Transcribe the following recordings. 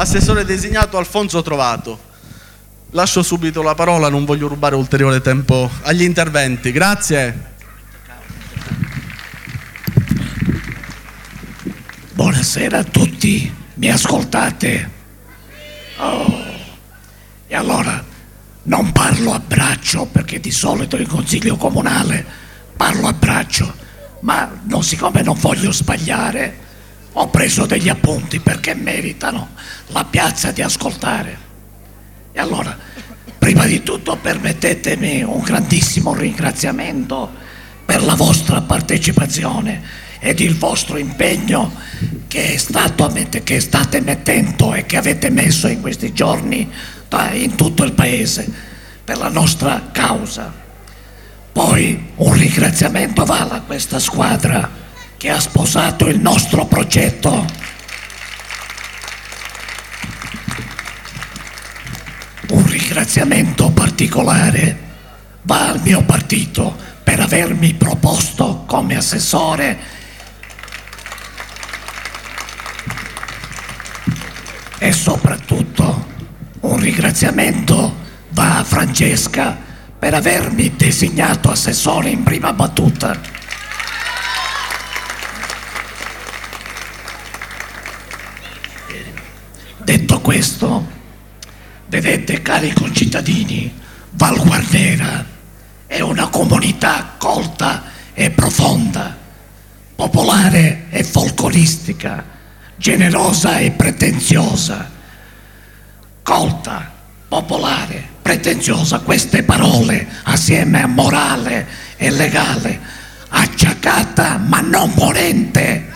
assessore designato Alfonso Trovato. Lascio subito la parola, non voglio rubare ulteriore tempo agli interventi. Grazie. Buonasera a tutti, mi ascoltate? Oh. E allora, non parlo a braccio, perché di solito in consiglio comunale parlo a braccio, ma no, siccome non voglio sbagliare, ho preso degli appunti perché meritano la piazza di ascoltare. E allora, prima di tutto permettetemi un grandissimo ringraziamento per la vostra partecipazione ed il vostro impegno che state mettendo e che avete messo in questi giorni in tutto il paese per la nostra causa. Poi un ringraziamento va a questa squadra che ha sposato il nostro progetto. Un ringraziamento particolare va al mio partito per avermi proposto come assessore e soprattutto un ringraziamento va a Francesca per avermi designato assessore in prima battuta. Detto questo, vedete cari concittadini, Valguarnera è una comunità colta e profonda, popolare e folcloristica, generosa e pretenziosa. Colta, popolare, pretenziosa, queste parole assieme a morale e legale, acciacata ma non morente.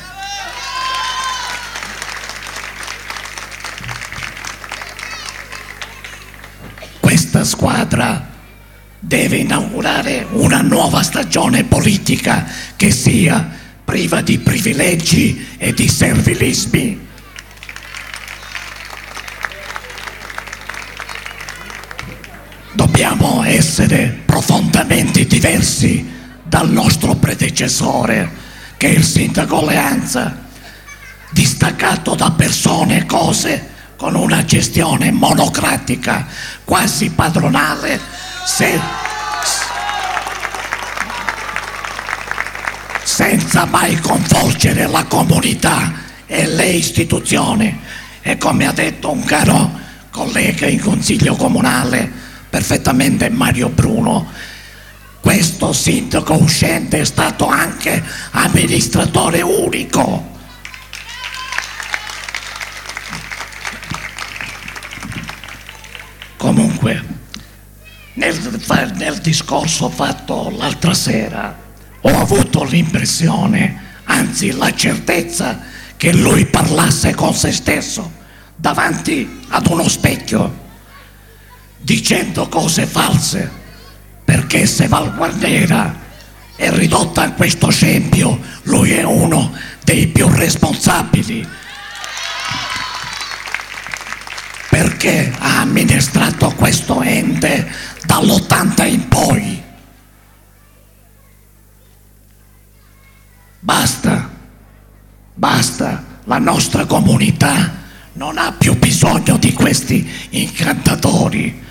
Questa squadra deve inaugurare una nuova stagione politica che sia priva di privilegi e di servilismi. Dobbiamo essere profondamente diversi dal nostro predecessore, che è il sindaco Leanza, distaccato da persone e cose con una gestione monocratica, quasi padronale, senza mai coinvolgere la comunità e le istituzioni. E come ha detto un caro collega in consiglio comunale, perfettamente Mario Bruno, questo sindaco uscente è stato anche amministratore unico. Comunque, nel discorso fatto l'altra sera, ho avuto l'impressione, anzi la certezza, che lui parlasse con se stesso davanti ad uno specchio, dicendo cose false, perché se Valguarnera è ridotta a questo scempio, lui è uno dei più responsabili, perché ha amministrato questo ente dall'80 in poi. Basta, basta, la nostra comunità non ha più bisogno di questi incantatori,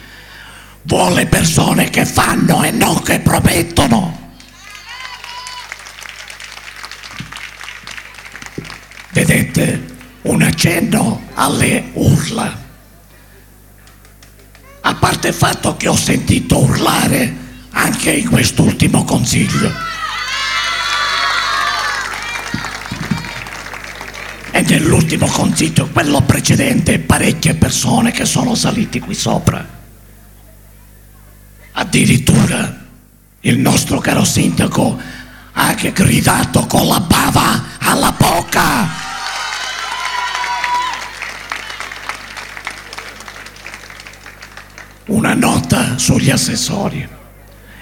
vuole persone che fanno e non che promettono. Vedete, un accenno alle urla, a parte il fatto che ho sentito urlare anche in quest'ultimo consiglio. E nell'ultimo consiglio, quello precedente, parecchie persone che sono saliti qui sopra. Addirittura il nostro caro sindaco ha anche gridato con la bava alla bocca. Una nota sugli assessori.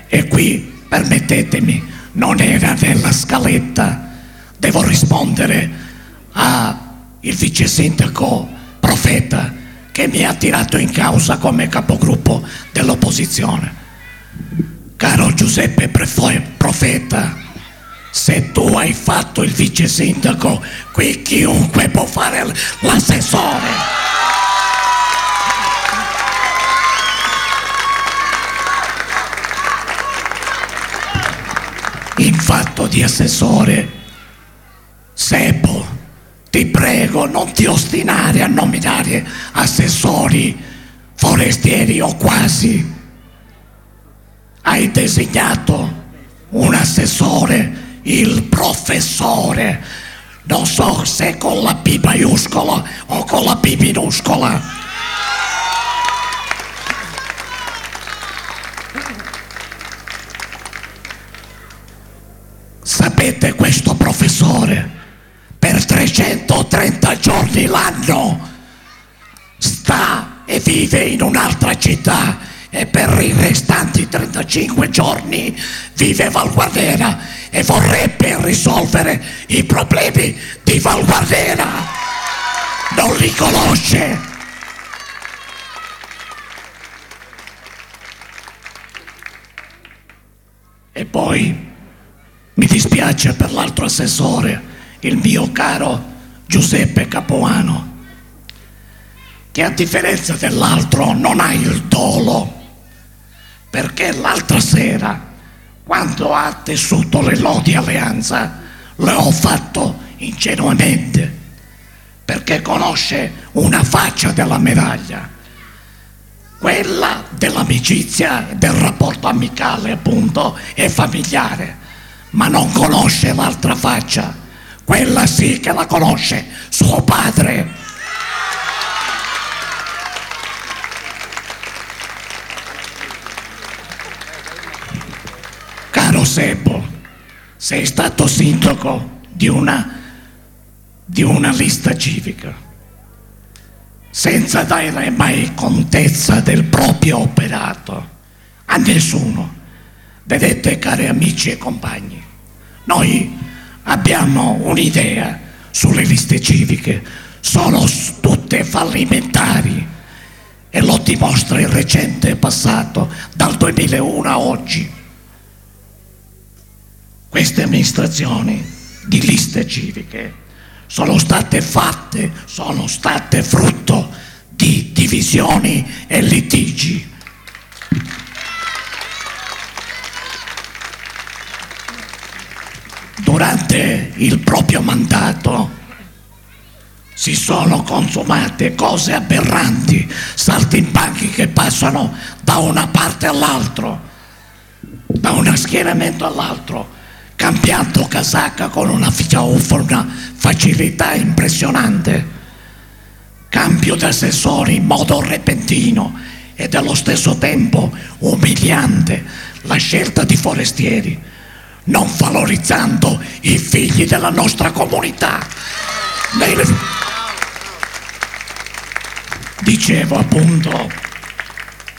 E qui, permettetemi, non era nella scaletta. Devo rispondere il vice sindaco Profeta, che mi ha tirato in causa come capogruppo dell'opposizione. Caro Giuseppe Profeta, se tu hai fatto il vice sindaco, qui chiunque può fare l'assessore. di assessore. Sebo, ti prego, non ti ostinare a nominare assessori forestieri o quasi. Hai designato un assessore, il professore, non so se con la P maiuscola o con la P minuscola. Sapete, questo professore per 330 giorni l'anno sta e vive in un'altra città e per i restanti 35 giorni vive a Valguarnera e vorrebbe risolvere i problemi di Valguarnera. Non li conosce. E poi mi dispiace per l'altro assessore, il mio caro Giuseppe Capuano, che a differenza dell'altro non ha il dolo, perché l'altra sera, quando ha tessuto le lodi Alleanza, le ho fatto ingenuamente, perché conosce una faccia della medaglia, quella dell'amicizia, del rapporto amicale appunto e familiare, ma non conosce l'altra faccia, quella sì che la conosce suo padre. Caro Sebo, sei stato sindaco di una lista civica, senza dare mai contezza del proprio operato a nessuno. Vedete, cari amici e compagni, noi abbiamo un'idea sulle liste civiche, sono tutte fallimentari e lo dimostra il recente passato dal 2001 a oggi. Queste amministrazioni di liste civiche sono state frutto di divisioni e litigi. Durante il proprio mandato si sono consumate cose aberranti, saltimbanchi che passano da una parte all'altra, da uno schieramento all'altro, cambiando casacca con una facilità impressionante, cambio di assessori in modo repentino ed allo stesso tempo umiliante, la scelta di forestieri, non valorizzando i figli della nostra comunità. Dicevo appunto,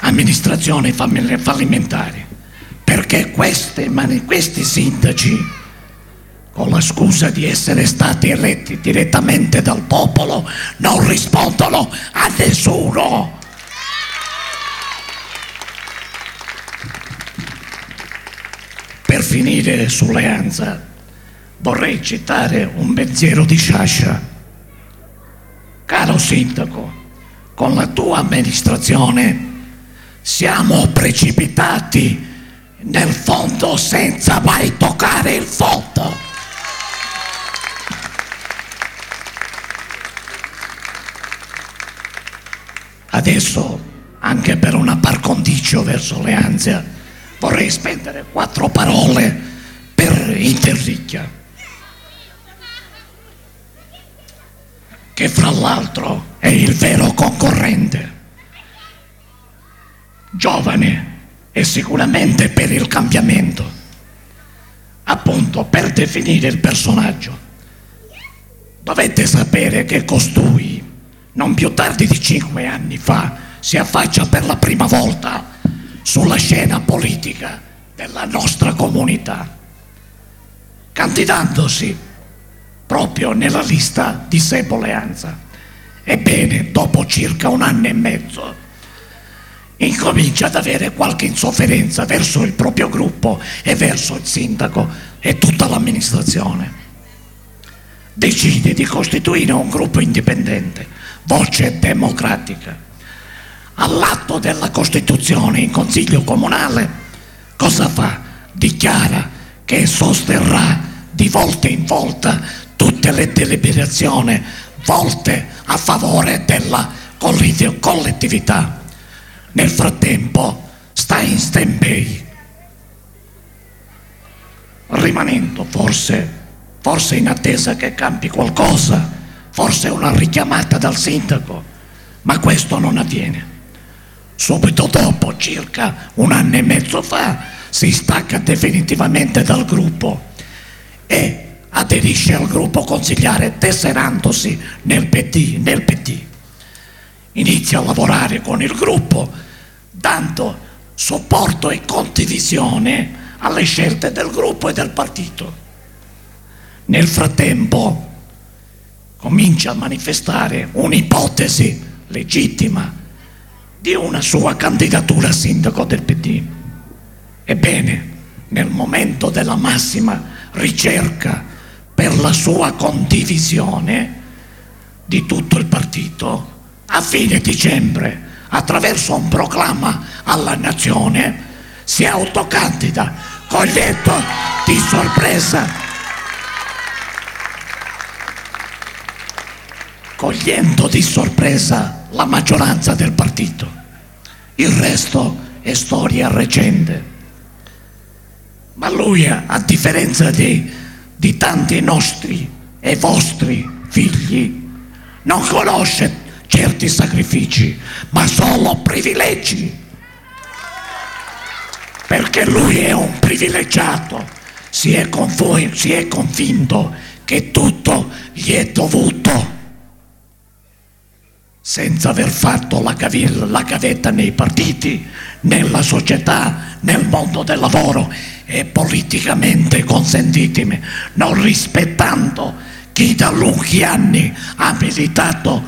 amministrazioni fallimentari. Perché questi sindaci, con la scusa di essere stati eletti direttamente dal popolo, non rispondono a nessuno. Per finire su Leanza, vorrei citare un pensiero di Sciascia. Caro sindaco, con la tua amministrazione siamo precipitati nel fondo senza mai toccare il fondo. Adesso, anche per una par condicio verso Leanza, vorrei spendere 4 parole per Interricchia, che fra l'altro è il vero concorrente, giovane e sicuramente per il cambiamento. Appunto, per definire il personaggio dovete sapere che costui non più tardi di 5 anni fa si affaccia per la prima volta sulla scena politica della nostra comunità, candidandosi proprio nella lista di Sebo Leanza. Ebbene, dopo circa 1 anno e mezzo incomincia ad avere qualche insofferenza verso il proprio gruppo e verso il sindaco e tutta l'amministrazione. Decide di costituire un gruppo indipendente, Voce Democratica. All'atto della costituzione in consiglio comunale, cosa fa? Dichiara che sosterrà di volta in volta tutte le deliberazioni volte a favore della collettività. Nel frattempo sta in stand-by, rimanendo forse in attesa che cambi qualcosa, forse una richiamata dal sindaco, ma questo non avviene. Subito dopo, circa 1 anno e mezzo fa, si stacca definitivamente dal gruppo e aderisce al gruppo consigliare, tesserandosi nel PD. Inizia a lavorare con il gruppo, dando supporto e condivisione alle scelte del gruppo e del partito. Nel frattempo comincia a manifestare un'ipotesi legittima di una sua candidatura a sindaco del PD. Ebbene, nel momento della massima ricerca per la sua condivisione di tutto il partito, a fine dicembre, attraverso un proclama alla nazione, si autocandida, cogliendo di sorpresa, la maggioranza del partito. Il resto è storia recente. Ma lui, a differenza di tanti nostri e vostri figli, non conosce certi sacrifici, ma solo privilegi. Perché lui è un privilegiato, si è convinto che tutto gli è dovuto, senza aver fatto la gavetta nei partiti, nella società, nel mondo del lavoro e politicamente, consentitemi, non rispettando chi da lunghi anni ha militato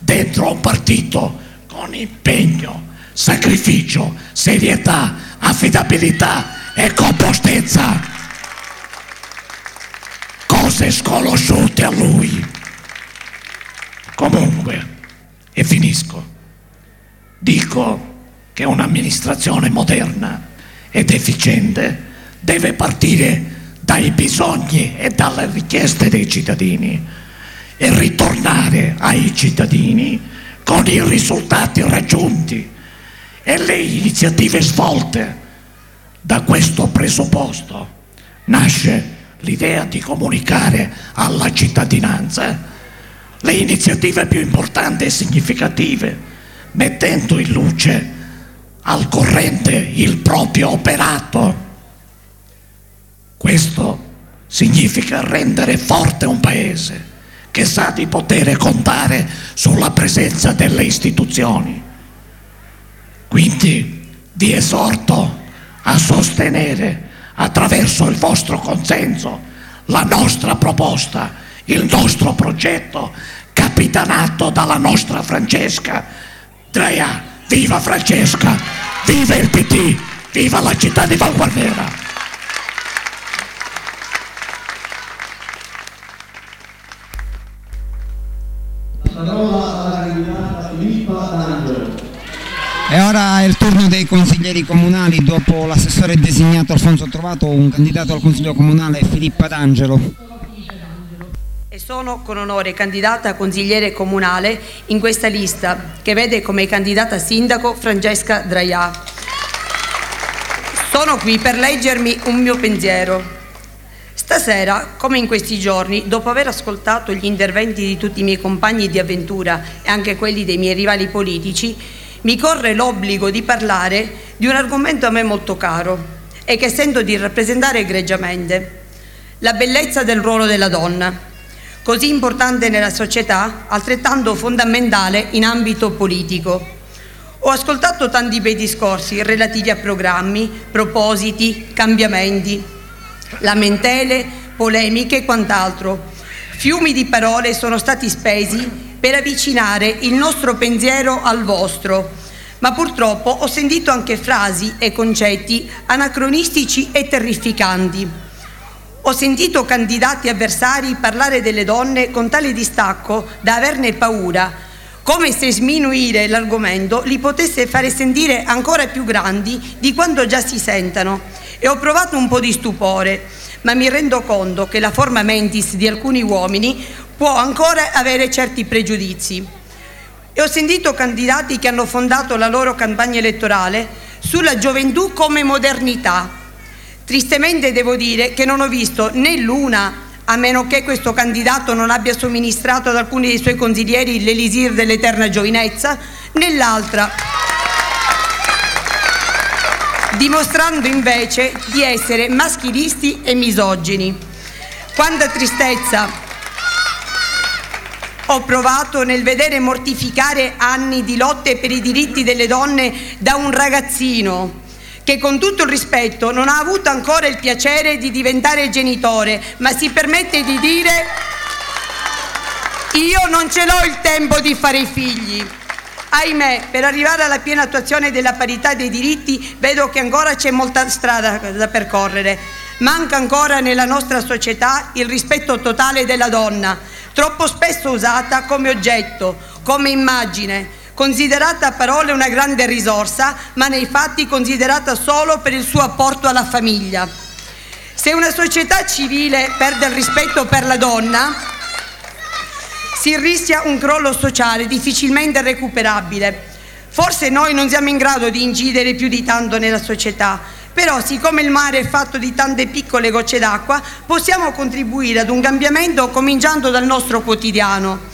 dentro un partito con impegno, sacrificio, serietà, affidabilità e compostezza, cose sconosciute a lui. Comunque, e finisco, dico che un'amministrazione moderna ed efficiente deve partire dai bisogni e dalle richieste dei cittadini e ritornare ai cittadini con i risultati raggiunti e le iniziative svolte. Da questo presupposto nasce l'idea di comunicare alla cittadinanza le iniziative più importanti e significative, mettendo in luce al corrente il proprio operato. Questo significa rendere forte un paese che sa di poter contare sulla presenza delle istituzioni. Quindi vi esorto a sostenere, attraverso il vostro consenso, la nostra proposta, il nostro progetto, capitanato dalla nostra Francesca Draià. Viva Francesca, viva il PD, viva la città di Valguarnera. La parola alla candidata Filippa D'Angelo. E ora è il turno dei consiglieri comunali. Dopo l'assessore designato Alfonso Trovato, un candidato al Consiglio Comunale è Filippa D'Angelo. E sono con onore candidata a consigliere comunale in questa lista che vede come candidata sindaco Francesca Draià. Sono qui per leggermi un mio pensiero. Stasera, come in questi giorni, dopo aver ascoltato gli interventi di tutti i miei compagni di avventura e anche quelli dei miei rivali politici, mi corre l'obbligo di parlare di un argomento a me molto caro e che sento di rappresentare egregiamente: la bellezza del ruolo della donna, così importante nella società, altrettanto fondamentale in ambito politico. Ho ascoltato tanti bei discorsi relativi a programmi, propositi, cambiamenti, lamentele, polemiche e quant'altro. Fiumi di parole sono stati spesi per avvicinare il nostro pensiero al vostro, ma purtroppo ho sentito anche frasi e concetti anacronistici e terrificanti. Ho sentito candidati avversari parlare delle donne con tale distacco da averne paura, come se sminuire l'argomento li potesse fare sentire ancora più grandi di quanto già si sentano, e ho provato un po' di stupore, ma mi rendo conto che la forma mentis di alcuni uomini può ancora avere certi pregiudizi. E ho sentito candidati che hanno fondato la loro campagna elettorale sulla gioventù come modernità. Tristemente devo dire che non ho visto né l'una, a meno che questo candidato non abbia somministrato ad alcuni dei suoi consiglieri l'elisir dell'eterna giovinezza, nell'altra, dimostrando invece di essere maschilisti e misogini. Quanta tristezza ho provato nel vedere mortificare anni di lotte per i diritti delle donne da un ragazzino che, con tutto il rispetto, non ha avuto ancora il piacere di diventare genitore, ma si permette di dire: io non ce l'ho il tempo di fare i figli. Ahimè, per arrivare alla piena attuazione della parità dei diritti vedo che ancora c'è molta strada da percorrere. Manca ancora nella nostra società il rispetto totale della donna, troppo spesso usata come oggetto, come immagine, considerata a parole una grande risorsa, ma nei fatti considerata solo per il suo apporto alla famiglia. Se una società civile perde il rispetto per la donna, si rischia un crollo sociale difficilmente recuperabile. Forse noi non siamo in grado di incidere più di tanto nella società, però siccome il mare è fatto di tante piccole gocce d'acqua, possiamo contribuire ad un cambiamento cominciando dal nostro quotidiano.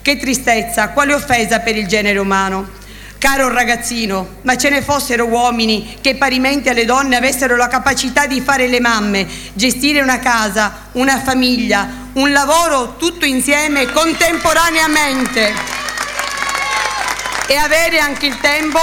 Che tristezza, quale offesa per il genere umano. Caro ragazzino, ma ce ne fossero uomini che parimenti alle donne avessero la capacità di fare le mamme, gestire una casa, una famiglia, un lavoro tutto insieme contemporaneamente e avere anche il tempo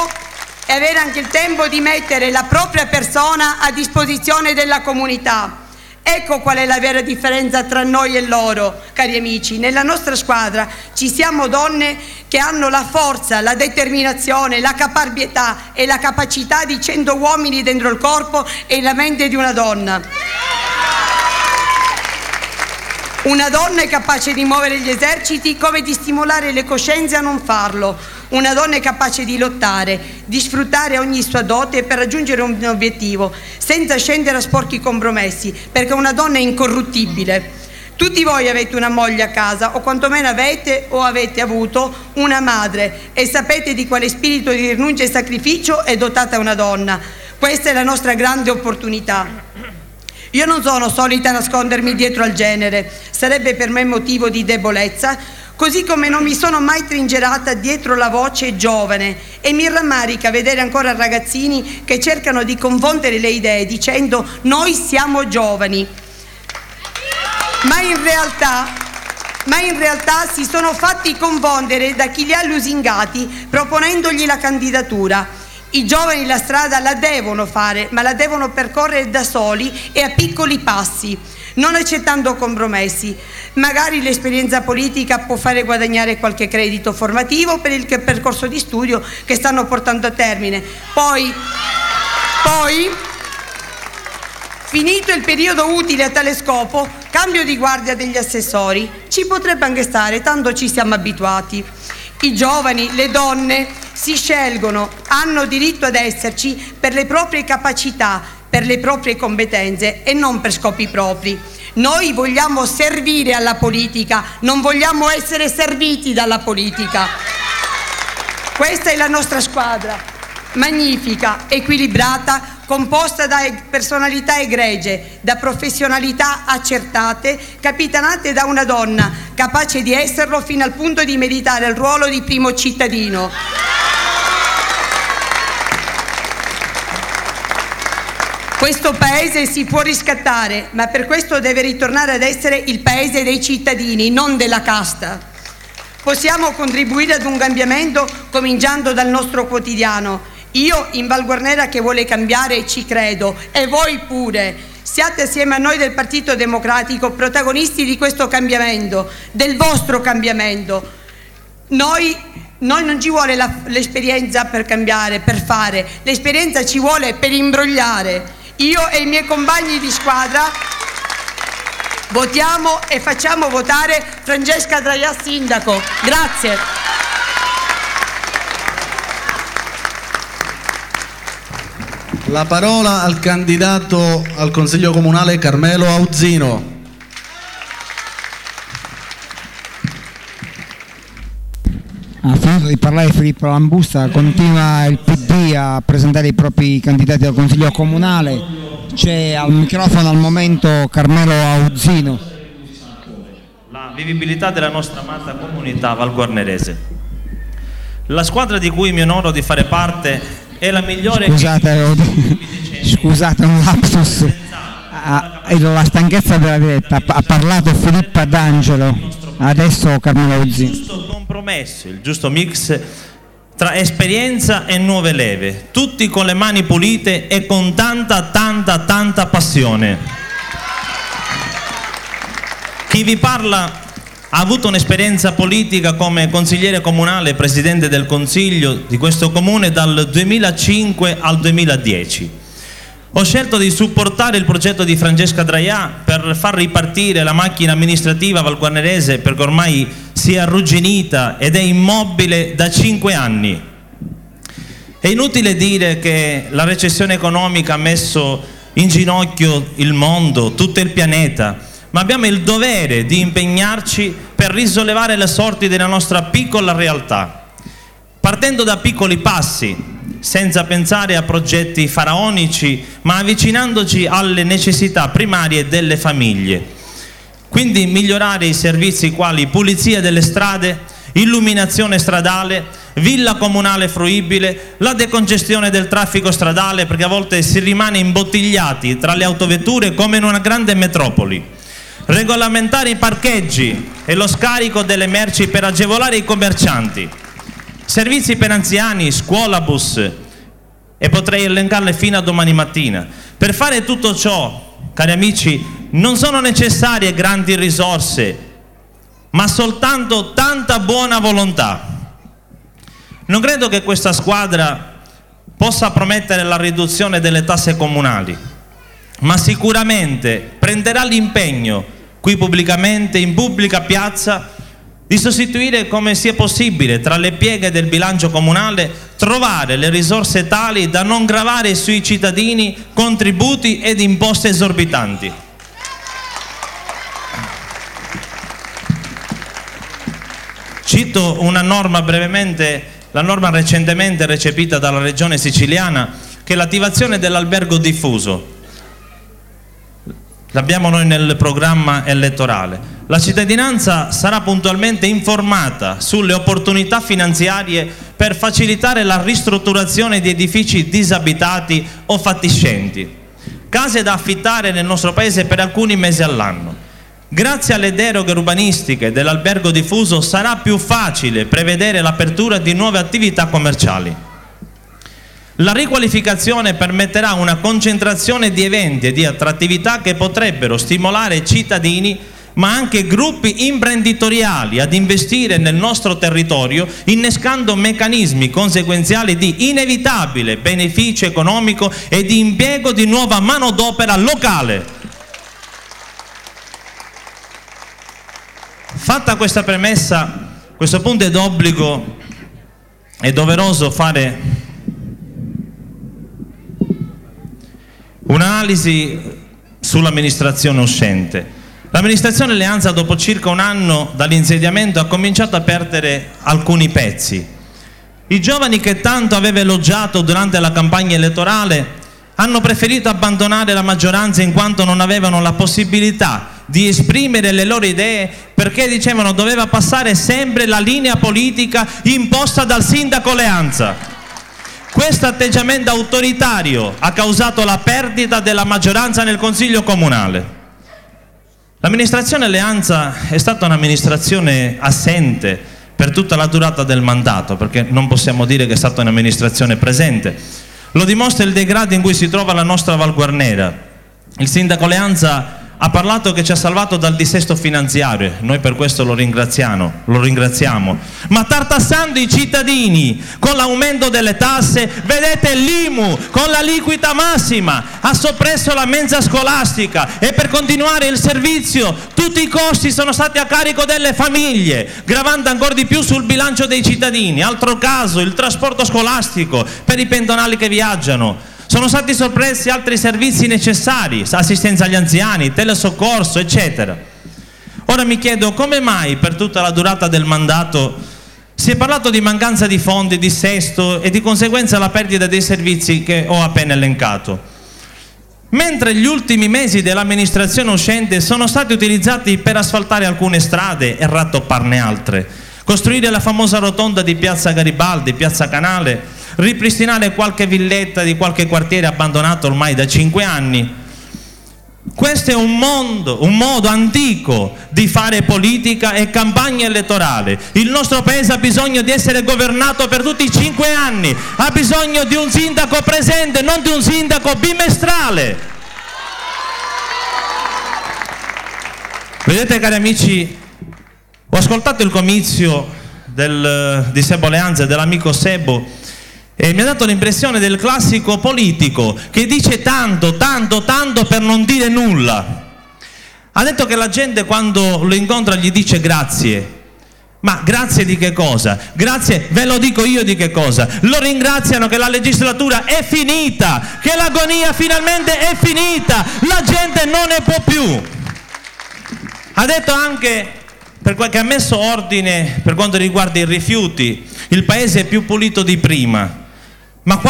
di mettere la propria persona a disposizione della comunità. Ecco qual è la vera differenza tra noi e loro, cari amici. Nella nostra squadra ci siamo donne che hanno la forza, la determinazione, la caparbietà e la capacità di 100 uomini dentro il corpo e la mente di una donna. Una donna è capace di muovere gli eserciti come di stimolare le coscienze a non farlo. Una donna è capace di lottare, di sfruttare ogni sua dote per raggiungere un obiettivo, senza scendere a sporchi compromessi, perché una donna è incorruttibile. Tutti voi avete una moglie a casa, o quantomeno avete o avete avuto una madre, e sapete di quale spirito di rinuncia e sacrificio è dotata una donna. Questa è la nostra grande opportunità. Io non sono solita nascondermi dietro al genere, sarebbe per me motivo di debolezza, così come non mi sono mai trincerata dietro la voce giovane, e mi rammarica vedere ancora ragazzini che cercano di confondere le idee dicendo noi siamo giovani, ma in realtà si sono fatti confondere da chi li ha lusingati proponendogli la candidatura. I giovani la strada la devono fare, ma la devono percorrere da soli e a piccoli passi, non accettando compromessi. Magari l'esperienza politica può fare guadagnare qualche credito formativo per il percorso di studio che stanno portando a termine. Poi, finito il periodo utile a tale scopo, cambio di guardia degli assessori. Ci potrebbe anche stare, tanto ci siamo abituati. I giovani, le donne si scelgono, hanno diritto ad esserci per le proprie capacità, per le proprie competenze e non per scopi propri. Noi vogliamo servire alla politica, non vogliamo essere serviti dalla politica. Questa è la nostra squadra, magnifica, equilibrata, composta da personalità egregie, da professionalità accertate, capitanate da una donna capace di esserlo fino al punto di meritare il ruolo di primo cittadino. Questo paese si può riscattare, ma per questo deve ritornare ad essere il paese dei cittadini, non della casta. Possiamo contribuire ad un cambiamento cominciando dal nostro quotidiano. Io in Valguarnera che vuole cambiare ci credo, e voi pure. Siate assieme a noi del Partito Democratico protagonisti di questo cambiamento, del vostro cambiamento. Noi non ci vuole l'esperienza per cambiare, per fare. L'esperienza ci vuole per imbrogliare. Io e i miei compagni di squadra votiamo e facciamo votare Francesca Draià sindaco. Grazie. La parola al candidato al Consiglio Comunale Carmelo Auzino. A finito di parlare Filippo Lambusta, continua il PD a presentare i propri candidati al Consiglio Comunale. C'è al microfono al momento Carmelo Auzino. La vivibilità della nostra amata comunità valguarnerese. La squadra di cui mi onoro di fare parte è la migliore... Scusate un lapsus, la stanchezza della diretta, ha parlato Filippa D'Angelo, adesso Carmelo Auzino. Il giusto compromesso, il giusto mix tra esperienza e nuove leve, tutti con le mani pulite e con tanta passione. Chi vi parla ha avuto un'esperienza politica come consigliere comunale e presidente del Consiglio di questo comune dal 2005 al 2010. Ho scelto di supportare il progetto di Francesca Draià per far ripartire la macchina amministrativa valguarnerese, perché ormai si è arrugginita ed è immobile da 5 anni. È inutile dire che la recessione economica ha messo in ginocchio il mondo, tutto il pianeta, ma abbiamo il dovere di impegnarci per risollevare le sorti della nostra piccola realtà, partendo da piccoli passi, senza pensare a progetti faraonici, ma avvicinandoci alle necessità primarie delle famiglie. Quindi migliorare i servizi quali pulizia delle strade, illuminazione stradale, villa comunale fruibile, la decongestione del traffico stradale, perché a volte si rimane imbottigliati tra le autovetture come in una grande metropoli. Regolamentare i parcheggi e lo scarico delle merci per agevolare i commercianti. Servizi per anziani, scuola, bus, e potrei elencarle fino a domani mattina. Per fare tutto ciò, cari amici, non sono necessarie grandi risorse, ma soltanto tanta buona volontà. Non credo che questa squadra possa promettere la riduzione delle tasse comunali, ma sicuramente prenderà l'impegno, qui pubblicamente, in pubblica piazza, di sostituire come sia possibile tra le pieghe del bilancio comunale, trovare le risorse tali da non gravare sui cittadini contributi ed imposte esorbitanti. Cito una norma brevemente, la norma recentemente recepita dalla Regione Siciliana, che è l'attivazione dell'albergo diffuso. L'abbiamo noi nel programma elettorale. La cittadinanza sarà puntualmente informata sulle opportunità finanziarie per facilitare la ristrutturazione di edifici disabitati o fatiscenti, case da affittare nel nostro paese per alcuni mesi all'anno. Grazie alle deroghe urbanistiche dell'albergo diffuso sarà più facile prevedere l'apertura di nuove attività commerciali. La riqualificazione permetterà una concentrazione di eventi e di attrattività che potrebbero stimolare cittadini, ma anche gruppi imprenditoriali ad investire nel nostro territorio, innescando meccanismi conseguenziali di inevitabile beneficio economico e di impiego di nuova manodopera locale. Fatta questa premessa, a questo punto è d'obbligo e doveroso fare un'analisi sull'amministrazione uscente. L'amministrazione Leanza, dopo circa un anno dall'insediamento, ha cominciato a perdere alcuni pezzi. I giovani che tanto aveva elogiato durante la campagna elettorale hanno preferito abbandonare la maggioranza in quanto non avevano la possibilità di esprimere le loro idee, perché dicevano doveva passare sempre la linea politica imposta dal sindaco Leanza. Questo atteggiamento autoritario ha causato la perdita della maggioranza nel Consiglio Comunale. L'amministrazione Alleanza è stata un'amministrazione assente per tutta la durata del mandato, perché non possiamo dire che è stata un'amministrazione presente. Lo dimostra il degrado in cui si trova la nostra Valguarnera. Il sindaco Alleanza ha parlato che ci ha salvato dal dissesto finanziario, noi per questo lo ringraziamo, ma tartassando i cittadini con l'aumento delle tasse, vedete l'IMU con l'aliquota massima, ha soppresso la mensa scolastica e per continuare il servizio tutti i costi sono stati a carico delle famiglie, gravando ancora di più sul bilancio dei cittadini. Altro caso, il trasporto scolastico per i pendolari che viaggiano. Sono stati soppressi altri servizi necessari, assistenza agli anziani, telesoccorso, eccetera. Ora mi chiedo come mai per tutta la durata del mandato si è parlato di mancanza di fondi, dissesto e di conseguenza la perdita dei servizi che ho appena elencato, mentre gli ultimi mesi dell'amministrazione uscente sono stati utilizzati per asfaltare alcune strade e rattopparne altre, costruire la famosa rotonda di Piazza Garibaldi, Piazza Canale, ripristinare qualche villetta di qualche quartiere abbandonato ormai da 5 anni. Questo è un modo antico di fare politica e campagna elettorale. Il nostro paese ha bisogno di essere governato per tutti i 5 anni, ha bisogno di un sindaco presente, non di un sindaco bimestrale. Vedete, cari amici, ho ascoltato il comizio di Sebo Leanza e dell'amico Sebo e mi ha dato l'impressione del classico politico che dice tanto, tanto, tanto per non dire nulla. Ha detto che la gente quando lo incontra gli dice grazie. Ma grazie di che cosa? Grazie, ve lo dico io di che cosa. Lo ringraziano che la legislatura è finita, che l'agonia finalmente è finita, la gente non ne può più. Ha detto anche che ha messo ordine per quanto riguarda i rifiuti, il paese è più pulito di prima. Ma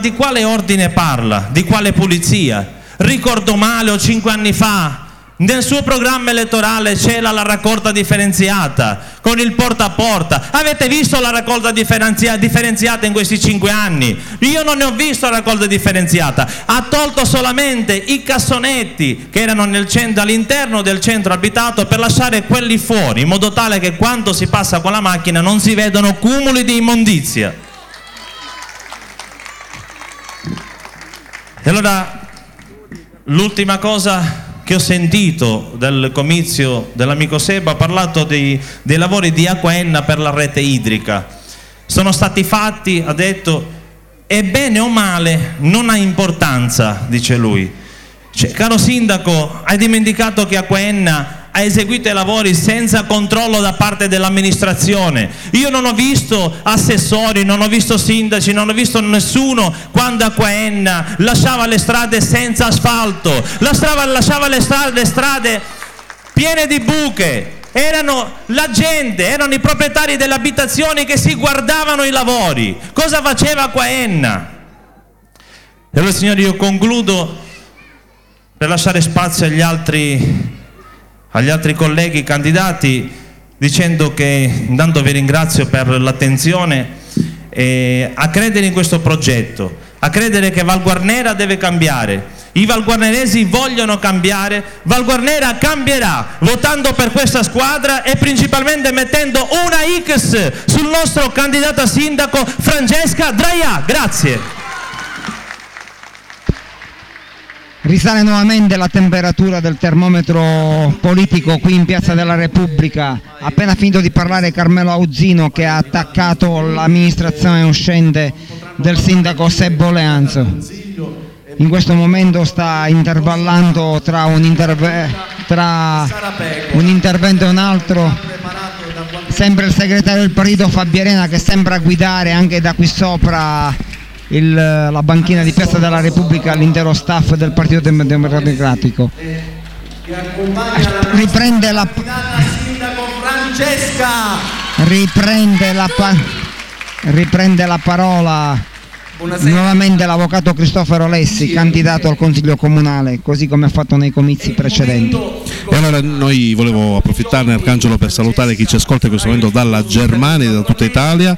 di quale ordine parla? Di quale pulizia? Ricordo male, o 5 anni fa, nel suo programma elettorale c'era la raccolta differenziata con il porta a porta. Avete visto la raccolta differenziata in questi 5 anni? Io non ne ho visto la raccolta differenziata. Ha tolto solamente i cassonetti che erano all'interno del centro abitato per lasciare quelli fuori, in modo tale che quando si passa con la macchina non si vedono cumuli di immondizia. E allora l'ultima cosa che ho sentito del comizio dell'amico Sebo, ha parlato dei lavori di AcquaEnna per la rete idrica. Sono stati fatti, ha detto, e bene o male non ha importanza, dice lui. Cioè, caro sindaco, hai dimenticato che AcquaEnna ha eseguito i lavori senza controllo da parte dell'amministrazione. Io non ho visto assessori, non ho visto sindaci, non ho visto nessuno quando AcquaEnna lasciava le strade senza asfalto, lasciava le strade piene di buche. Erano la gente, erano i proprietari delle abitazioni che si guardavano i lavori. Cosa faceva AcquaEnna? E allora, signori, io concludo per lasciare spazio agli altri colleghi candidati, dicendo che intanto vi ringrazio per l'attenzione e a credere in questo progetto, a credere che Valguarnera deve cambiare. I valguarneresi vogliono cambiare, Valguarnera cambierà votando per questa squadra e principalmente mettendo una X sul nostro candidato a sindaco Francesca Draià. Grazie. Risale nuovamente la temperatura del termometro politico qui in Piazza della Repubblica. Appena finito di parlare Carmelo Auzino, che ha attaccato l'amministrazione uscente del sindaco Sebo Leanza. In questo momento sta intervallando tra un intervento e un altro sempre il segretario del partito Fabio Arena, che sembra guidare anche da qui sopra la banchina di Piazza della Repubblica l'intero staff del Partito Democratico. Riprende la parola nuovamente l'avvocato Cristoforo Lessi, candidato al Consiglio Comunale, così come ha fatto nei comizi precedenti. E allora noi volevo approfittarne, Arcangelo, per salutare chi ci ascolta in questo momento dalla Germania, da tutta Italia,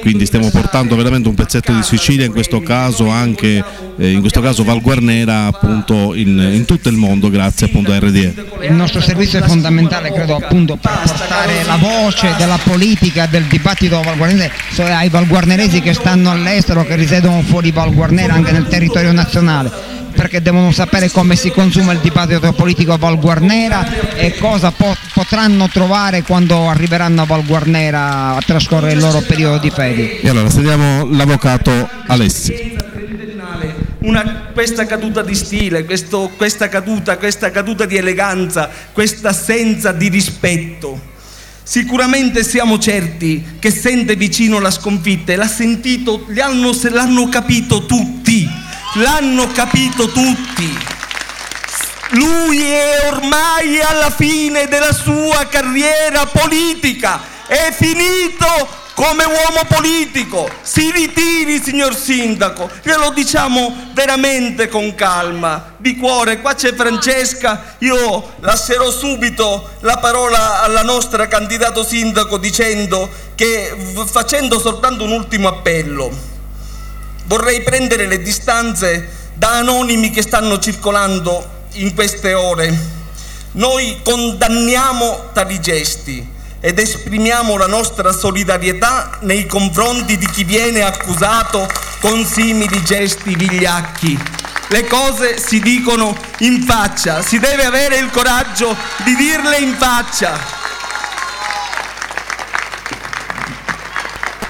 quindi stiamo portando veramente un pezzetto di Sicilia, in questo caso anche Valguarnera, appunto in tutto il mondo, grazie appunto a RDE. Il nostro servizio è fondamentale, credo, appunto per portare la voce della politica, del dibattito ai valguarneresi che stanno all'estero, che risiedono fuori Valguarnera, anche nel territorio nazionale, perché devono sapere come si consuma il dibattito politico a Valguarnera e cosa potranno trovare quando arriveranno a Valguarnera a trascorrere il loro periodo di fedi. E allora sentiamo l'avvocato Alessi. Questa caduta di stile, questa caduta di eleganza, questa assenza di rispetto. Sicuramente siamo certi che sente vicino la sconfitta e l'hanno capito tutti. l'hanno capito tutti. Lui è ormai alla fine della sua carriera politica, è finito come uomo politico, si ritiri, signor Sindaco, glielo diciamo veramente con calma, di cuore. Qua c'è Francesca, io lascerò subito la parola alla nostra candidato sindaco dicendo che, facendo soltanto un ultimo appello, vorrei prendere le distanze da anonimi che stanno circolando in queste ore. Noi condanniamo tali gesti ed esprimiamo la nostra solidarietà nei confronti di chi viene accusato con simili gesti vigliacchi. Le cose si dicono in faccia, si deve avere il coraggio di dirle in faccia.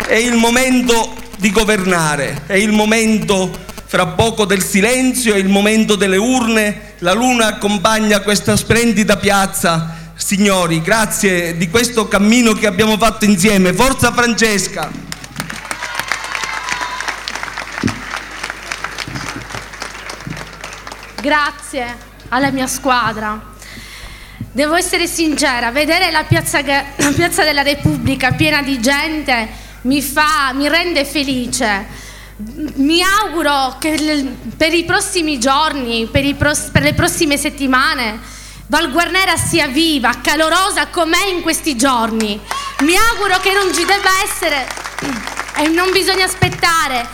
È il momento di governare, è il momento fra poco del silenzio, è il momento delle urne, la luna accompagna questa splendida piazza. Signori, grazie di questo cammino che abbiamo fatto insieme. Forza Francesca! Grazie alla mia squadra. Devo essere sincera, vedere la piazza della Repubblica piena di gente mi rende felice. Mi auguro che per i prossimi giorni, per le prossime settimane, Valguarnera sia viva, calorosa com'è in questi giorni. Mi auguro che non ci debba essere e non bisogna aspettare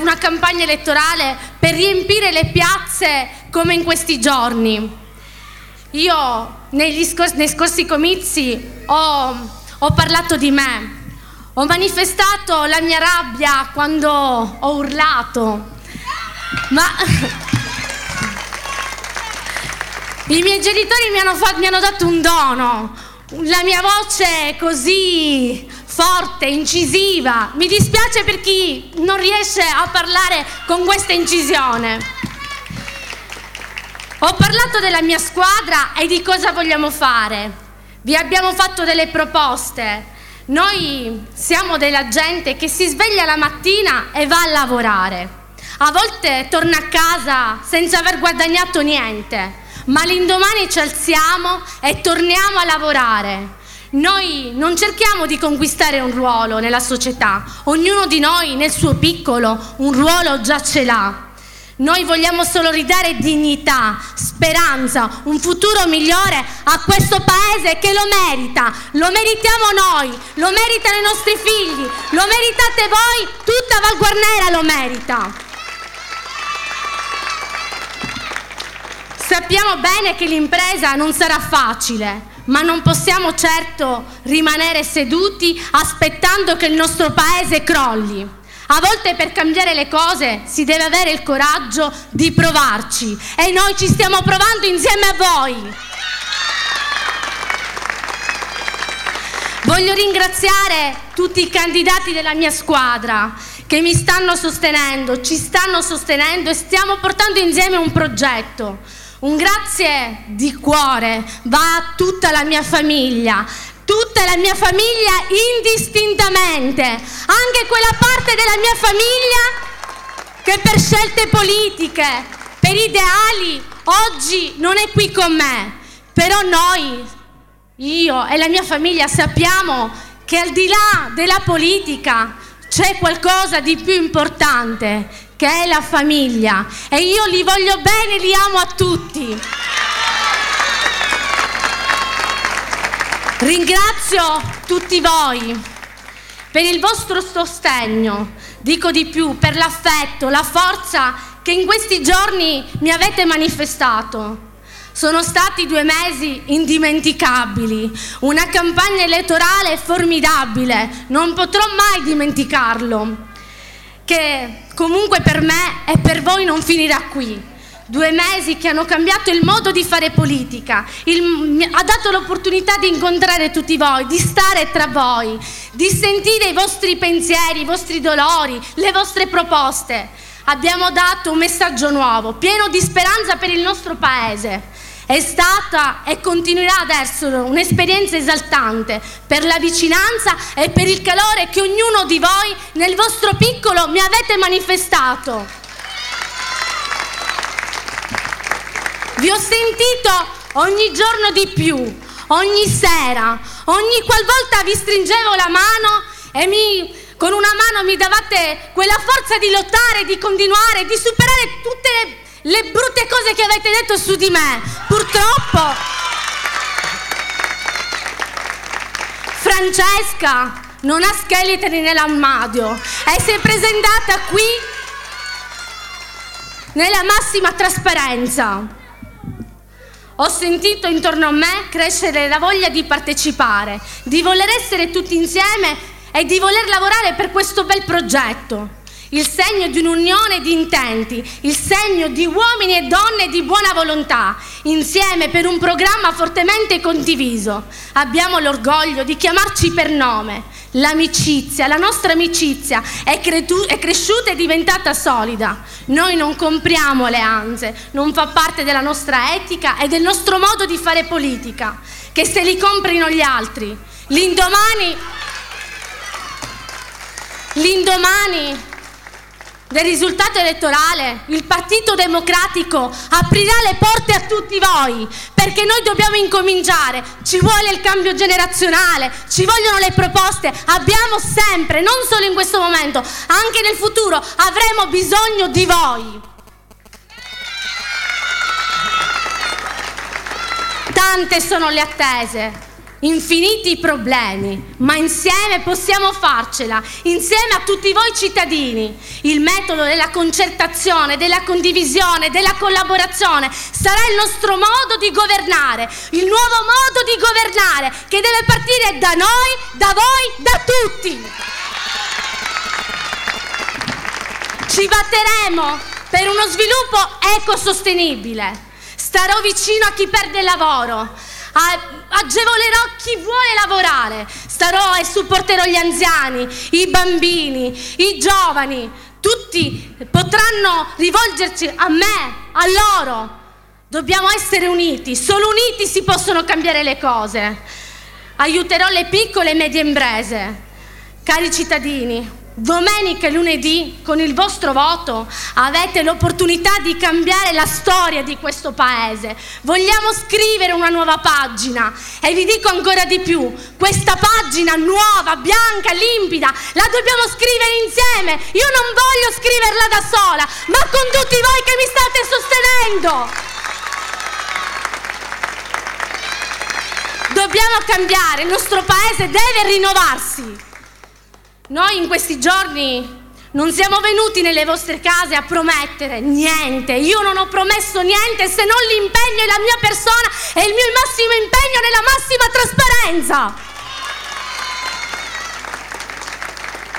una campagna elettorale per riempire le piazze come in questi giorni. Io nei scorsi comizi ho parlato di me, ho manifestato la mia rabbia quando ho urlato, ma i miei genitori mi hanno dato un dono, la mia voce così forte, incisiva. Mi dispiace per chi non riesce a parlare con questa incisione. Ho parlato della mia squadra e di cosa vogliamo fare. Vi abbiamo fatto delle proposte. Noi siamo della gente che si sveglia la mattina e va a lavorare. A volte torna a casa senza aver guadagnato niente. Ma l'indomani ci alziamo e torniamo a lavorare. Noi non cerchiamo di conquistare un ruolo nella società, ognuno di noi nel suo piccolo un ruolo già ce l'ha. Noi vogliamo solo ridare dignità, speranza, un futuro migliore a questo paese che lo merita. Lo meritiamo noi, lo meritano i nostri figli, lo meritate voi, tutta Valguarnera lo merita. Sappiamo bene che l'impresa non sarà facile, ma non possiamo certo rimanere seduti aspettando che il nostro paese crolli. A volte per cambiare le cose si deve avere il coraggio di provarci e noi ci stiamo provando insieme a voi. Voglio ringraziare tutti i candidati della mia squadra che mi stanno sostenendo, ci stanno sostenendo e stiamo portando insieme un progetto. Un grazie di cuore va a tutta la mia famiglia indistintamente, anche quella parte della mia famiglia che per scelte politiche, per ideali, oggi non è qui con me. Però noi, io e la mia famiglia sappiamo che al di là della politica c'è qualcosa di più importante, che è la famiglia, e io li voglio bene, li amo a tutti. Ringrazio tutti voi per il vostro sostegno, dico di più, per l'affetto, la forza che in questi giorni mi avete manifestato. Sono stati 2 mesi indimenticabili, una campagna elettorale formidabile, non potrò mai dimenticarlo, che comunque per me e per voi non finirà qui. 2 mesi che hanno cambiato il modo di fare politica, ha dato l'opportunità di incontrare tutti voi, di stare tra voi, di sentire i vostri pensieri, i vostri dolori, le vostre proposte. Abbiamo dato un messaggio nuovo, pieno di speranza per il nostro paese. È stata e continuerà ad essere un'esperienza esaltante per la vicinanza e per il calore che ognuno di voi nel vostro piccolo mi avete manifestato. Vi ho sentito ogni giorno di più, ogni sera, ogni qualvolta vi stringevo la mano e con una mano mi davate quella forza di lottare, di continuare, di superare tutte le brutte cose che avete detto su di me. Purtroppo, Francesca non ha scheletri nell'armadio e si è presentata qui nella massima trasparenza. Ho sentito intorno a me crescere la voglia di partecipare, di voler essere tutti insieme e di voler lavorare per questo bel progetto. Il segno di un'unione di intenti, il segno di uomini e donne di buona volontà, insieme per un programma fortemente condiviso. Abbiamo l'orgoglio di chiamarci per nome. L'amicizia, la nostra amicizia è cresciuta e diventata solida. Noi non compriamo alleanze, non fa parte della nostra etica e del nostro modo di fare politica, che se li comprino gli altri. L'indomani del risultato elettorale, il Partito Democratico aprirà le porte a tutti voi, perché noi dobbiamo incominciare. Ci vuole il cambio generazionale, ci vogliono le proposte. Abbiamo sempre, non solo in questo momento, anche nel futuro, avremo bisogno di voi. Tante sono le attese, infiniti problemi, ma insieme possiamo farcela, insieme a tutti voi cittadini. Il metodo della concertazione, della condivisione, della collaborazione sarà il nostro modo di governare, il nuovo modo di governare che deve partire da noi, da voi, da tutti. Ci batteremo per uno sviluppo ecosostenibile. Starò vicino a chi perde il lavoro, agevolerò chi vuole lavorare, starò e supporterò gli anziani, i bambini, i giovani. Tutti potranno rivolgersi a me, a loro. Dobbiamo essere uniti, solo uniti si possono cambiare le cose. Aiuterò le piccole e medie imprese. Cari cittadini, domenica e lunedì con il vostro voto avete l'opportunità di cambiare la storia di questo paese. Vogliamo scrivere una nuova pagina e vi dico ancora di più, questa pagina nuova, bianca, limpida, la dobbiamo scrivere insieme. Io non voglio scriverla da sola, ma con tutti voi che mi state sostenendo. Dobbiamo cambiare, il nostro paese deve rinnovarsi. Noi in questi giorni non siamo venuti nelle vostre case a promettere niente. Io non ho promesso niente se non l'impegno e la mia persona e il mio massimo impegno nella massima trasparenza.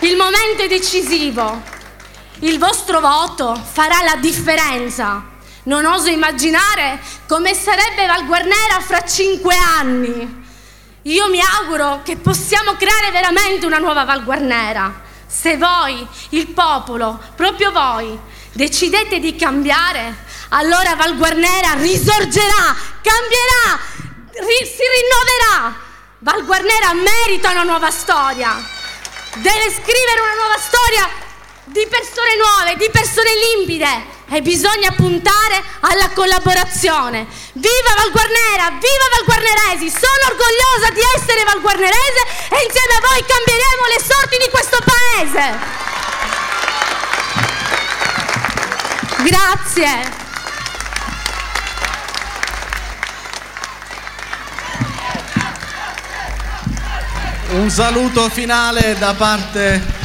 Il momento è decisivo. Il vostro voto farà la differenza. Non oso immaginare come sarebbe Valguarnera fra 5 anni. Io mi auguro che possiamo creare veramente una nuova Valguarnera. Se voi, il popolo, proprio voi, decidete di cambiare, allora Valguarnera risorgerà, cambierà, si rinnoverà. Valguarnera merita una nuova storia. Deve scrivere una nuova storia di persone nuove, di persone limpide. E bisogna puntare alla collaborazione. Viva Valguarnera, viva Valguarneresi! Sono orgogliosa di essere valguarnerese e insieme a voi cambieremo le sorti di questo paese. Grazie. Un saluto finale da parte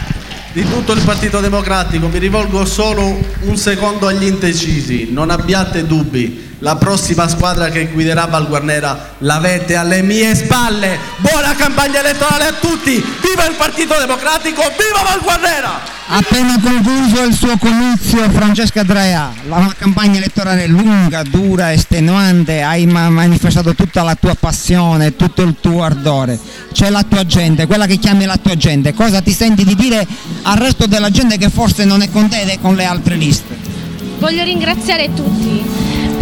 di tutto il Partito Democratico. Mi rivolgo solo un secondo agli indecisi: non abbiate dubbi, la prossima squadra che guiderà Valguarnera l'avete alle mie spalle. Buona campagna elettorale a tutti, viva il Partito Democratico, viva Valguarnera! Appena concluso il suo comizio Francesca Draià, la campagna elettorale è lunga, dura, estenuante, hai manifestato tutta la tua passione, tutto il tuo ardore. C'è la tua gente, quella che chiami la tua gente. Cosa ti senti di dire al resto della gente che forse non è con te ed è con le altre liste? Voglio ringraziare tutti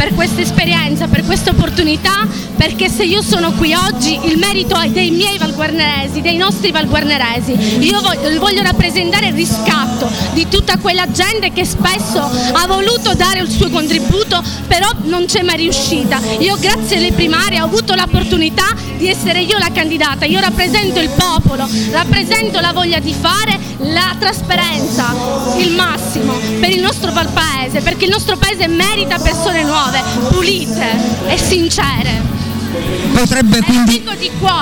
per questa esperienza, per questa opportunità, perché se io sono qui oggi il merito è dei miei valguarneresi, dei nostri valguarneresi. Io voglio rappresentare il riscatto di tutta quella gente che spesso ha voluto dare il suo contributo, però non c'è mai riuscita. Io grazie alle primarie ho avuto l'opportunità di essere io la candidata. Io rappresento il popolo, rappresento la voglia di fare, la trasparenza, il massimo per il nostro Valpaese, perché il nostro paese merita persone nuove, pulite e sincere. Potrebbe quindi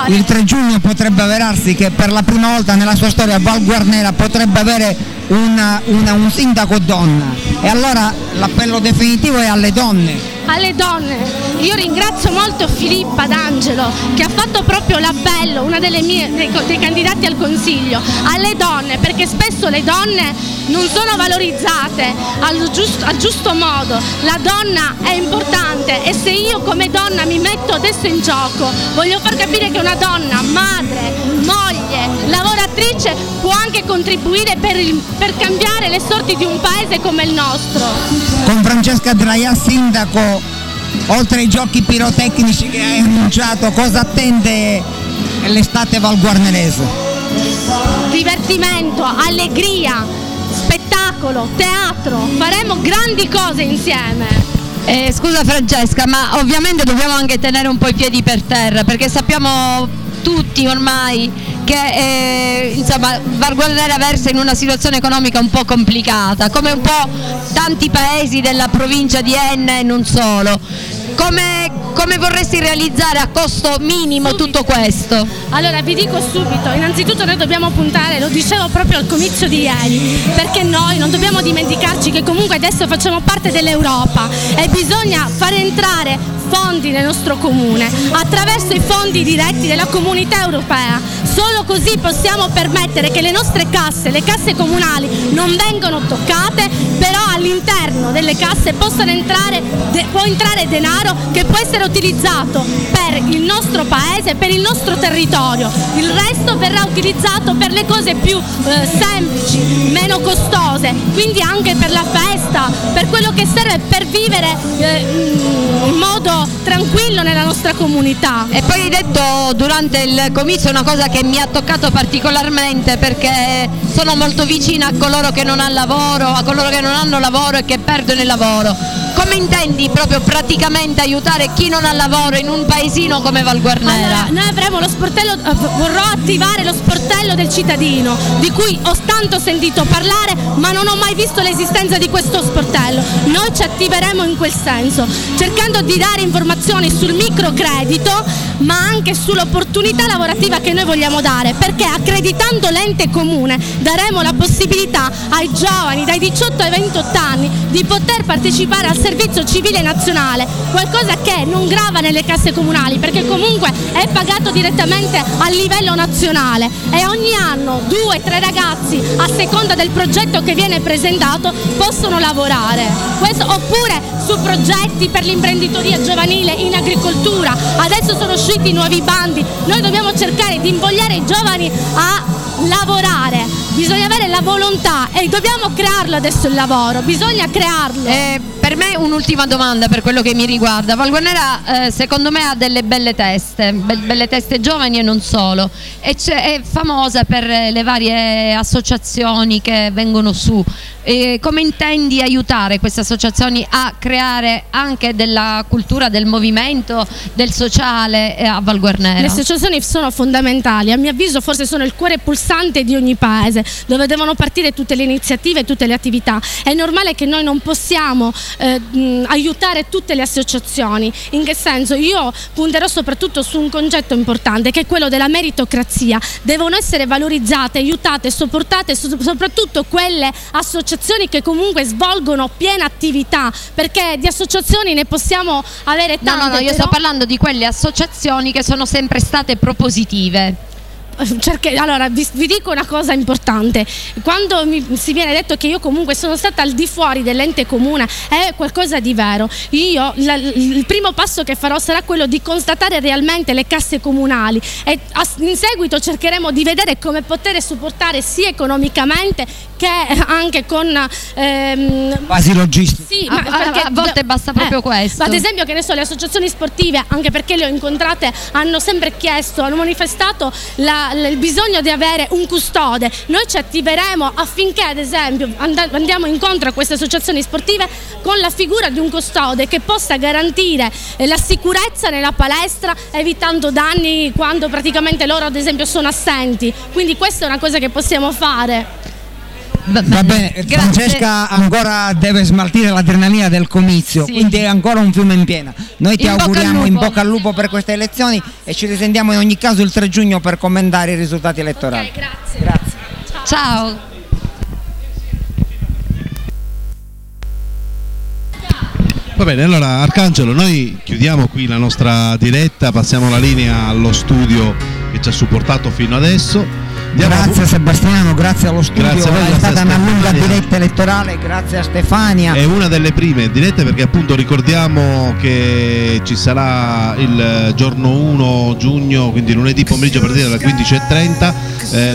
il 3 giugno potrebbe avverarsi che per la prima volta nella sua storia Valguarnera potrebbe avere un sindaco donna, e allora l'appello definitivo è alle donne. Alle donne, io ringrazio molto Filippa D'Angelo che ha fatto proprio l'appello, una delle mie dei candidati al consiglio, alle donne, perché spesso le donne non sono valorizzate al giusto modo. La donna è importante, e se io come donna mi metto adesso in gioco, voglio far capire che una donna, madre, moglie, lavoratrice, può anche contribuire per cambiare le sorti di un paese come il nostro. Con Francesca Draià, sindaco, oltre ai giochi pirotecnici che hai annunciato, cosa attende l'estate valguarnerese? Divertimento, allegria, spettacolo, teatro, faremo grandi cose insieme. Scusa Francesca, ma ovviamente dobbiamo anche tenere un po' i piedi per terra, perché sappiamo tutti ormai che insomma Valguarnera versa in una situazione economica un po' complicata, come un po' tanti paesi della provincia di Enna e non solo. Come vorresti realizzare a costo minimo tutto questo? Allora vi dico subito, innanzitutto noi dobbiamo puntare, lo dicevo proprio al comizio di ieri, perché noi non dobbiamo dimenticarci che comunque adesso facciamo parte dell'Europa e bisogna far entrare fondi nel nostro comune attraverso i fondi diretti della comunità europea. Solo così possiamo permettere che le nostre casse, le casse comunali, non vengano toccate, però all'interno delle casse può entrare denaro che può essere utilizzato per il nostro paese, per il nostro territorio. Il resto verrà utilizzato per le cose più semplici, meno costose, quindi anche per la festa, per quello che serve per vivere in modo tranquillo nella nostra comunità. E poi hai detto durante il comizio una cosa che mi ha toccato particolarmente, perché sono molto vicina a coloro che non hanno lavoro, a coloro che non hanno lavoro e che perdono il lavoro. Come intendi proprio praticamente aiutare chi non ha lavoro in un paesino come Valguarnera? Allora, noi avremo lo sportello, vorrò attivare lo sportello del cittadino, di cui ho tanto sentito parlare ma non ho mai visto l'esistenza di questo sportello. Noi ci attiveremo in quel senso, cercando di dare informazioni sul microcredito, ma anche sull'opportunità lavorativa che noi vogliamo dare, perché accreditando l'ente comune daremo la possibilità ai giovani dai 18 ai 28 anni di poter partecipare al servizio civile nazionale, qualcosa che non grava nelle casse comunali, perché comunque è pagato direttamente a livello nazionale, e ogni anno 2-3 ragazzi, a seconda del progetto che viene presentato, possono lavorare. Questo, oppure su progetti per l'imprenditoria giovanile in agricoltura. Adesso sono usciti nuovi bandi, noi dobbiamo cercare di invogliare i giovani a lavorare, bisogna avere la volontà e dobbiamo crearlo adesso il lavoro, bisogna crearlo. Per me un'ultima domanda per quello che mi riguarda. Valguarnera secondo me ha delle belle teste giovani e non solo, e è famosa per le varie associazioni che vengono su. Come intendi aiutare queste associazioni a creare anche della cultura, del movimento, del sociale a Valguarnera? Le associazioni sono fondamentali, a mio avviso forse sono il cuore pulsante di ogni paese, dove devono partire tutte le iniziative, tutte le attività. È normale che noi non possiamo aiutare tutte le associazioni. In che senso? Io punterò soprattutto su un concetto importante, che è quello della meritocrazia. Devono essere valorizzate, aiutate, supportate soprattutto quelle associazioni che comunque svolgono piena attività, perché di associazioni ne possiamo avere tante. No, io sto parlando di quelle associazioni che sono sempre state propositive. allora vi dico una cosa importante: quando si viene detto che io comunque sono stata al di fuori dell'ente comune, è qualcosa di vero. Io il primo passo che farò sarà quello di constatare realmente le casse comunali e in seguito cercheremo di vedere come poter supportare sia economicamente che anche con quasi logistica. Sì, perché a volte basta proprio questo. Ad esempio, che ne so, le associazioni sportive, anche perché le ho incontrate, hanno sempre chiesto, hanno manifestato il bisogno di avere un custode. Noi ci attiveremo affinché, ad esempio, andiamo incontro a queste associazioni sportive con la figura di un custode che possa garantire la sicurezza nella palestra, evitando danni quando praticamente loro, ad esempio, sono assenti. Quindi questa è una cosa che possiamo fare. Va bene, grazie. Francesca ancora deve smaltire l'adrenalina del comizio, sì. Quindi è ancora un fiume in piena. Noi ti auguriamo in bocca al lupo per queste elezioni e ci risentiamo in ogni caso il 3 giugno per commentare i risultati elettorali. Okay, grazie. Ciao. Va bene, allora Arcangelo, noi chiudiamo qui la nostra diretta, passiamo la linea allo studio che ci ha supportato fino adesso. Grazie a Sebastiano, grazie allo studio, grazie, è stata una lunga diretta elettorale, grazie a Stefania. È una delle prime dirette perché appunto ricordiamo che ci sarà il giorno 1 giugno, quindi lunedì pomeriggio a partire dalle 15:30,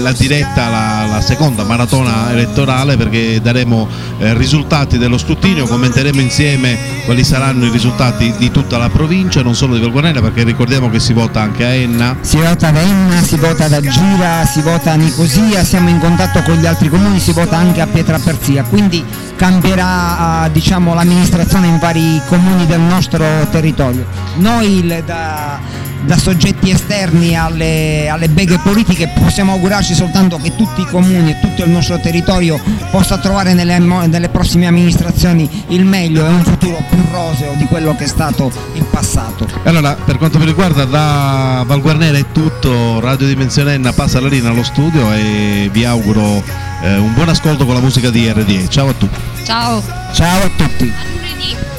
la diretta, la seconda maratona elettorale, perché daremo risultati dello scrutinio, commenteremo insieme quali saranno i risultati di tutta la provincia, non solo di Valguarnera, perché ricordiamo che si vota anche a Enna. Si vota ad Enna, si vota ad Agira, si vota a Nicosia, siamo in contatto con gli altri comuni, si vota anche a Pietraperzia, quindi cambierà diciamo l'amministrazione in vari comuni del nostro territorio. Noi da soggetti esterni alle beghe politiche possiamo augurarci soltanto che tutti i comuni e tutto il nostro territorio possa trovare nelle prossime amministrazioni il meglio e un futuro più roseo di quello che è stato il passato. Allora, per quanto mi riguarda, da Valguarnera è tutto. Radio Dimensione Enna passa la linea allo studio e vi auguro un buon ascolto con la musica di R10. Ciao a tutti. Ciao a tutti.